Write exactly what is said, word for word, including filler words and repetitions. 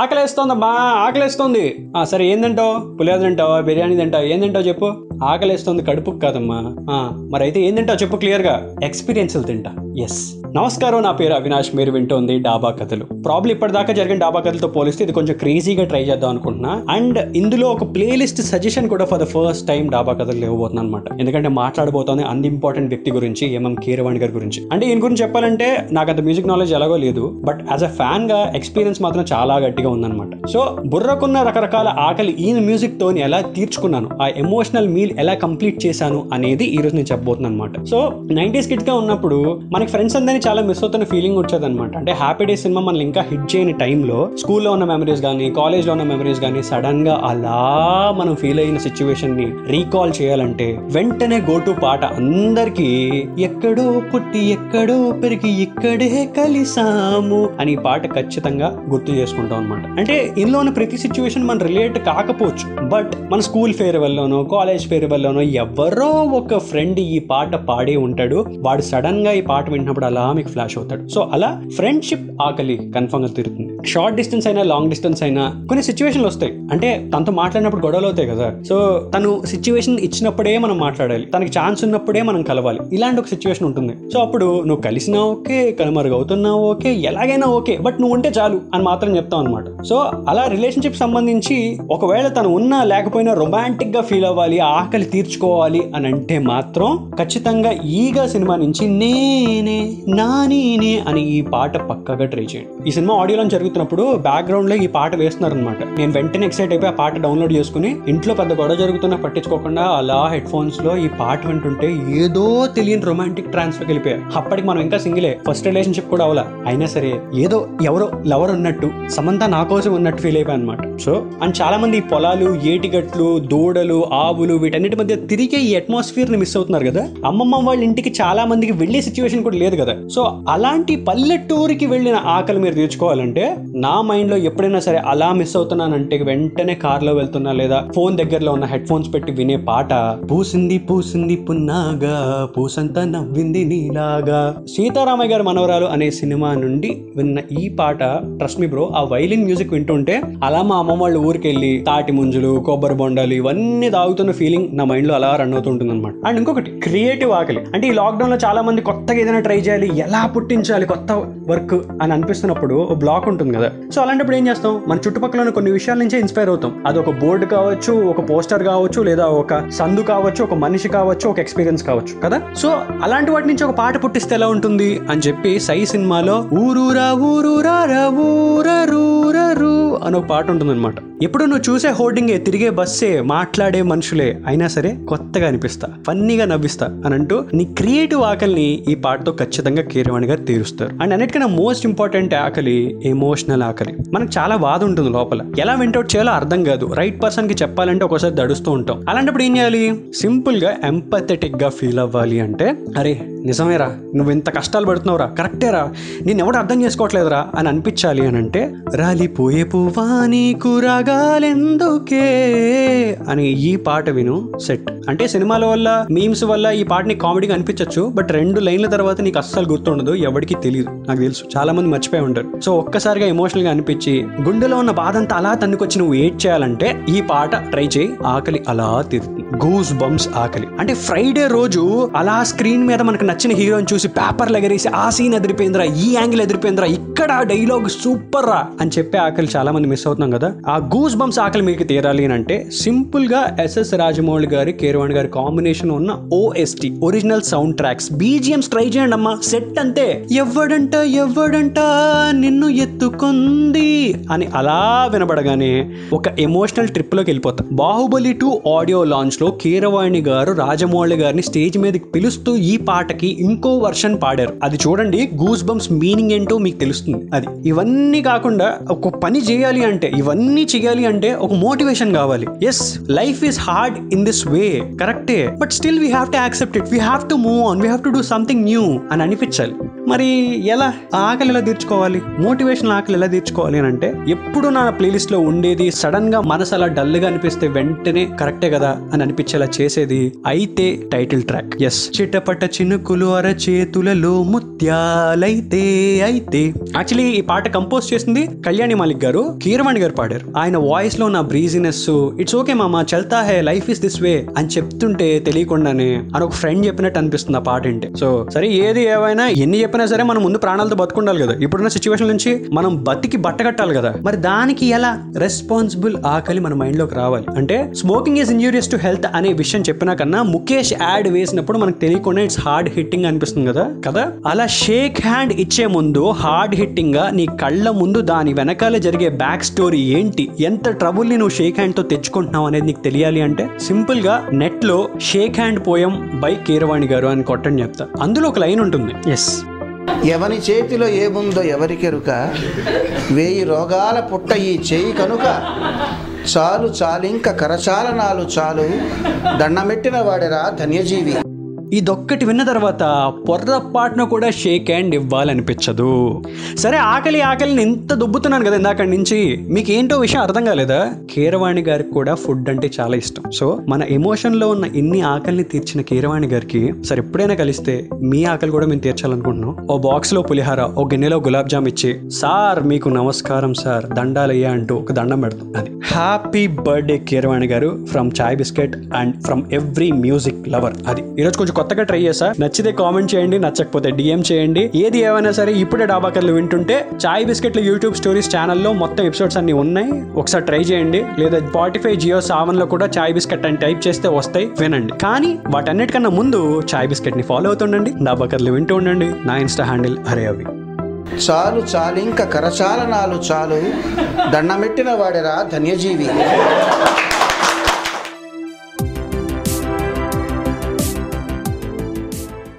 ఆకలేస్తోందమ్మా, ఆకలేస్తోంది. ఆ సరే ఏం తింటావు? పులిహోర తింటావా, బిర్యానీ తింటావా, ఏం తింటావు చెప్పు. ఆకలేస్తోంది కడుపుకు కాదమ్మా. మరి అయితే ఏం తింటావు చెప్పు క్లియర్గా. ఎక్స్పీరియన్స్లు తింటా. ఎస్, నమస్కారం, నా పేరు అవినాష్, మీరు వింటోంది డాబా కథలు. ప్రాబ్లీ ఇప్పటిదాకా జరిగిన డాబా కథలతో పోలిస్తే ఇది కొంచెం క్రేజీగా ట్రై చేద్దాం అనుకుంటున్నా. అండ్ ఇందులో ఒక ప్లేలిస్ట్ సజెషన్ కూడా ఫర్ ద ఫస్ట్ టైం డాబా కథలు ఇవ్వబోతున్నా అనమాట. ఎందుకంటే మాట్లాడబోతోంది అన్ ఇంపార్టెంట్ వ్యక్తి గురించి, ఏమం కీరవాణి గారి గురించి. అంటే ఈయన గురించి చెప్పాలంటే నాకు అంత మ్యూజిక్ నాలెడ్జ్ ఎలాగో లేదు, బట్ యాజ్ అ ఫ్యాన్ గా ఎక్స్పీరియన్స్ మాత్రం చాలా గట్టిగా ఉందన్నమాట. సో బుర్రకున్న రకరకాల ఆకలి ఈయన మ్యూజిక్ తో ఎలా తీర్చుకున్నాను, ఆ ఎమోషనల్ మీల్ ఎలా కంప్లీట్ చేశాను అనేది ఈ రోజు నేను చెప్పబోతున్నాను అనమాట. సో నైంటీస్ కిడ్ గా ఉన్నప్పుడు మనకి ఫ్రెండ్స్ అందరినీ చాలా మిస్ అవుతున్న ఫీలింగ్ వచ్చేది అనమాట. అంటే హ్యాపీ డే సినిమా మనల్ని ఇంకా హిట్ చేయని టైంలో స్కూల్లో ఉన్న మెమరీస్ కానీ, కాలేజ్ లో ఉన్న మెమరీస్ కానీ సడన్ గా అలా మనం ఫీల్ అయిన సిచ్యువేషన్ ని రీకాల్ చేయాలంటే వెంటనే గోటు పాట అందరికీ ఎక్కడో పుట్టి ఎక్కడో పెరిగి ఇక్కడే కలిసాము అని పాట ఖచ్చితంగా గుర్తు చేసుకుంటాం అనమాట. అంటే ఇందులో ఉన్న ప్రతి సిచ్యువేషన్ మనం రిలేట్ కాకపోవచ్చు, బట్ మన స్కూల్ ఫేర్వెల్ లోనో కాలేజ్ ఫేర్వెల్ లోనో ఎవరో ఒక ఫ్రెండ్ ఈ పాట పాడే ఉంటాడు, వాడు సడన్ గా ఈ పాట వింటున్నప్పుడు అలా మీకు ఫ్లాష్ అవుతాడు. సో అలా ఫ్రెండ్షిప్ ఆకలి కన్ఫర్మ్ గా తీరుతుంది. షార్ట్ డిస్టెన్స్ అయినా లాంగ్ డిస్టెన్స్ అయినా కొన్ని సిచ్యువేషన్లు వస్తాయి. అంటే తనతో మాట్లాడినప్పుడు గొడవలు అవుతాయి కదా, సో తను సిచ్యువేషన్ ఇచ్చినప్పుడే మనం మాట్లాడాలి, తనకి ఛాన్స్ ఉన్నప్పుడే మనం కలవాలి, ఇలాంటి ఒక సిచ్యువేషన్ ఉంటుంది. సో అప్పుడు నువ్వు కలిసినా ఓకే, కనుమరుగవుతున్నా ఓకే, ఎలాగైనా ఓకే, బట్ నువ్వు ఉంటే చాలు అని మాత్రం చెప్తావు అనమాట. సో అలా రిలేషన్షిప్ సంబంధించి ఒకవేళ తను ఉన్నా లేకపోయినా రొమాంటిక్ గా ఫీల్ అవ్వాలి, ఆకలి తీర్చుకోవాలి అని అంటే మాత్రం ఖచ్చితంగా ఈగా సినిమా నుంచి నేనే నానేనే అని ఈ పాట పక్కగా ట్రై చేయండి. ఈ సినిమా ఆడియోలో జరుగుతున్నప్పుడు బ్యాక్గ్రౌండ్ లో ఈ పాట వేస్తున్నారు అనమాట. నేను వెంటనే ఎక్సైట్ అయిపోయి ఆ పాట డౌన్లోడ్ చేసుకుని ఇంట్లో పెద్ద గొడవ జరుగుతున్నా పట్టించుకోకుండా అలా హెడ్ ఫోన్స్ లో ఈ పాట వింటుంటే ఏదో తెలియని రొమాంటిక్ ట్రాన్స్ లోకి వెళ్ళిపోయారు. అప్పటికి మనం ఇంకా సింగిలే, ఫస్ట్ రిలేషన్షిప్ కూడా అవలా, అయినా సరే ఏదో ఎవరో లవర్ ఉన్నట్టు, సమంత నా కోసం ఉన్నట్టు ఫీల్ అయిపోయాయి అనమాట. సో అండ్ చాలా మంది ఈ పొలాలు, ఏటిగట్లు, దూడలు, ఆవులు వీటన్నిటి మధ్య తిరిగే ఈ అట్మాస్ఫియర్ ని మిస్ అవుతున్నారు కదా. అమ్మమ్మ వాళ్ళ ఇంటికి చాలా మందికి వెళ్లే సిచ్యువేషన్ కూడా లేదు కదా. సో అలాంటి పల్లెటూరికి వెళ్ళిన ఆకలి మీరు తీర్చుకోవాలంటే నా మైండ్ లో ఎప్పుడైనా సరే అలా మిస్ అవుతున్నానంటే వెంటనే కార్ లో వెళ్తున్నా లేదా ఫోన్ దగ్గరలో ఉన్న హెడ్ ఫోన్స్ పెట్టి వినే పాట పూసింది పూసింది పున్నాగా పూసంతా నవ్వింది నీలాగా, సీతారామయ్య గారి మనవరాలు అనే సినిమా నుండి విన్న ఈ పాట. ట్రస్ట్ మీ బ్రో, ఆ వైలిన్ మ్యూజిక్ వింటుంటే అలా మా అమ్మ వాళ్ళ ఊరికెళ్ళి తాటి ముంజులు, కొబ్బరి బొండాలు ఇవన్నీ తాగుతున్న ఫీలింగ్ నా మైండ్ లో అలా రన్ అవుతుంటుంది అనమాట. అండ్ ఇంకొకటి క్రియేటివ్ ఆకలి. అంటే ఈ లాక్డౌన్ లో చాలా మంది కొత్తగా ఏదైనా ట్రై చేయాలి, ఎలా పుట్టించాలి కొత్త వర్క్ అని అనిపిస్తున్నప్పుడు బ్లాక్ ఉంటుంది కదా. సో అలాంటప్పుడు ఏం చేస్తాం, మన చుట్టుపక్కల ఉన్న కొన్ని విషయాల నుంచే ఇన్స్పైర్ అవుతాం. అది ఒక బోర్డు కావచ్చు, ఒక పోస్టర్ కావచ్చు, లేదా ఒక సందు కావచ్చు, ఒక మనిషి కావచ్చు, ఒక ఎక్స్పీరియన్స్ కావచ్చు కదా. సో అలాంటి వాటి నుంచి ఒక పాట పుట్టిస్తే ఎలా ఉంటుంది అని చెప్పి సై సినిమాలో ఊరూరా ఊరూరా ఊరూరూ అని ఒక పాట ఉంటుంది అనమాట. ఎప్పుడు నువ్వు చూసే హోర్డింగే, తిరిగే బస్సే, మాట్లాడే మనుషులే, అయినా సరే కొత్తగా అనిపిస్తా, ఫన్నీగా నవ్విస్తా అని అంటూ నీ క్రియేటివ్ ఆకలిని ఈ పాటతో ఖచ్చితంగా కీరవాణి గారు తీరుస్తారు. అండ్ అన్నిటికన్నా మోస్ట్ ఇంపార్టెంట్ ఆకలి ఎమోషనల్ ఆకలి. మనకు చాలా బాధ ఉంటుంది లోపల, ఎలా వెంటౌట్ చేయాలో అర్థం కాదు, రైట్ పర్సన్ కి చెప్పాలంటే ఒకసారి దడుస్తూ ఉంటాం. అలాంటప్పుడు ఏం చేయాలి, సింపుల్ గా ఎంపథెటిక్ గా ఫీల్ అవ్వాలి. అంటే అరే నిజమేరా, నువ్వు ఇంత కష్టాలు పడుతున్నావురా, కరెక్టేరా, నేను ఎవడు అర్థం చేసుకోవట్లేదురా అని అనిపించాలి. అని అంటే రాలిపోయే పువ్వా నీకు రాగాలెందుకే అని ఈ పాట విను, సెట్. అంటే సినిమాల వల్ల, మీమ్స్ వల్ల ఈ పాటని కామెడీగా అనిపించవచ్చు, బట్ రెండు లైన్ల తర్వాత నీకు అస్సలు గుర్తుండదు, ఎవరికి తెలియదు, నాకు తెలుసు చాలా మంది మర్చిపోయి ఉంటారు. సో ఒక్కసారిగా ఎమోషనల్ గా అనిపించి గుండెలో ఉన్న బాధ అంతా అలా తన్నుకొచ్చి నువ్వు ఏడ్ చేయాలంటే ఈ పాట ట్రై చేయి, ఆకలి అలా తీరుతుంది. గూస్ బంప్స్ ఆకలి. అంటే ఫ్రైడే రోజు అలా స్క్రీన్ మీద మనకు నచ్చిన హీరోని చూసి పేపర్లు ఎగరేసి ఆ సీన్ ఎదిరిపోయిందిరా, ఈ యాంగిల్ ఎదిరిపోయిందిరా, ఇక్కడ డైలాగ్ సూపర్ రా అని చెప్పే ఆకలి చాలా మంది మిస్ అవుతున్నాం కదా. ఆ గూస్ బంప్స్ ఆకలి మీకు తీరాలి అని అంటే సింపుల్ గా ఎస్ఎస్ రాజమౌళి గారి, కీరవాణి గారి కాంబినేషన్ ఉన్న OST, original sound tracks, BGMs try చేయండి అమ్మా, సెట్ అంతే. ఎవడంట ఎవడంట నిన్ను ఎత్తుకుంది అని అలా వినబడగానే ఒక ఎమోషనల్ ట్రిప్ లోకి వెళ్ళిపోతాం. బాహుబలి టూ ఆడియో లాంచ్ లో కీరవాణి గారు రాజమౌళి గారిని స్టేజ్ మీదకి పిలుస్తూ ఈ పాటకి ఇంకో వర్షన్ పాడారు. అది చూడండి, గూస్ బంప్స్ మీనింగ్ ఏంటో మీకు తెలుస్తుంది. అది ఇవన్నీ కాకుండా ఒక పని చేయాలి అంటే, ఇవన్నీ చేయాలి అంటే ఒక మోటివేషన్ కావాలి. Yes, life is hard in this way, కరెక్టే, but still we have to accept it, we have to move on, we have to do something new అని అనిపించాలి. మరి ఎలా ఆకలి ఎలా తీర్చుకోవాలి, మోటివేషనల్ ఆకలి ఎలా తీర్చుకోవాలి అని అంటే ఎప్పుడు నా ప్లేలిస్ట్ లో ఉండేది సడన్ గా మనసు అలా డల్ గా అనిపిస్తే వెంటనే కరెక్టే కదా అని అనిపించేలా చేసేది అయితే టైటిల్ ట్రాక్. ఎస్, చిటపట చినుకులు అర చేతులలో ముత్యాలైతే అయితే యాక్చువల్లీ ఈ పాట కంపోజ్ చేసింది కళ్యాణి మాలిక్ గారు, కీరవాణి గారు పాడారు. ఆయన వాయిస్ లో నా బ్రీజినెస్, ఇట్స్ ఓకే మామా చల్తా హే లైఫ్ ఇస్ దిస్ వే అని చెప్తుంటే తెలియకుండానే అని ఒక ఫ్రెండ్ చెప్పినట్టు అనిపిస్తుంది ఆ పాట అంటే. సో సరే, ఏది ఏవైనా ఎన్ని చెప్పినా సరే మనం ముందు ప్రాణాలతో బతుకుండాలి కదా, ఇప్పుడున్న సిచ్యువేషన్ నుంచి మనం బతికి బట్టగట్టాలి కదా. మరి దానికి ఎలా రెస్పాన్సిబుల్ ఆకలి మన మైండ్ లోకి రావాలి అంటే smoking is injurious to health అనే విషయం చెప్పినా కన్నా ముఖేష్ యాడ్ వేసినప్పుడు మనకు తెలియకుండా ఇట్స్ హార్డ్ హిట్టింగ్ అనిపిస్తుంది కదా కదా అలా షేక్ హ్యాండ్ ఇచ్చే ముందు హార్డ్ హిట్టింగ్ గా నీ కళ్ళ ముందు దాని వెనకాల జరిగే బ్యాక్ స్టోరీ ఏంటి, ఎంత ట్రబుల్ ని నువ్వు షేక్ హ్యాండ్ తో తెచ్చుకుంటున్నావు అనేది నీకు తెలియాలి అంటే సింపుల్ గా నెట్ లో shake hand poem by Keeravani garu అని కొట్టని చెప్తా. అందులో ఒక లైన్ ఉంటుంది, ఎస్, ఎవని చేతిలో ఏముందో ఎవరికెరుక, వేయి రోగాల పుట్ట ఈ చేయి కనుక, చాలు చాలింక కరచాలనాలు చాలు, దండమెట్టిన వాడెరా ధన్యజీవి. ఇదొక్కటి విన్న తర్వాత పొర్రపాటున కూడా షేక్ హ్యాండ్ ఇవ్వాలనిపించదు. సరే, ఆకలి ఆకలిని ఎంత దుబ్బుతున్నాను కదా ఇందాక నుంచి, మీకు ఏంటో విషయం అర్థం కాలేదా? కీరవాణి గారికి కూడా ఫుడ్ అంటే చాలా ఇష్టం. సో మన ఎమోషన్లో ఉన్న ఇన్ని ఆకలిని తీర్చిన కీరవాణి గారికి సరే ఎప్పుడైనా కలిస్తే మీ ఆకలి కూడా మేము తీర్చాలనుకుంటున్నాం, ఓ బాక్స్లో పులిహార, ఓ గిన్నెలో గులాబ్ జామ్ ఇచ్చి సార్ మీకు నమస్కారం సార్ దండాలయ్యా అంటూ ఒక దండం పెడతాం. అది happy birthday Keeravani garu from Chai biscuit and from every music lover. అది ఈరోజు కొంచెం కొత్తగా ట్రై చేసా, నచ్చితే కామెంట్ చేయండి, నచ్చకపోతే డిఎం చేయండి. ఏది ఏమైనా సరే ఇప్పుడే డాబా కథలు వింటుంటే చాయ్ బిస్కెట్ల యూట్యూబ్ స్టోరీస్ ఛానల్లో మొత్తం ఎపిసోడ్స్ అన్ని ఉన్నాయి, ఒకసారి ట్రై చేయండి. లేదా స్పాటిఫై, జియో సావన్ లో కూడా చాయ్ బిస్కెట్ అని టైప్ చేస్తే వస్తాయి, వినండి. కానీ వాటన్నిటికన్నా ముందు చాయ్ బిస్కెట్ ని ఫాలో అవుతుండండి, డాబా కథలు వింటూ ఉండండి. నా ఇన్స్టా హ్యాండిల్ అరే అవి. చాలు చాలింక కరచాలనాలు చాలు, దండమెట్టిన వాడెరా ధన్యజీవి.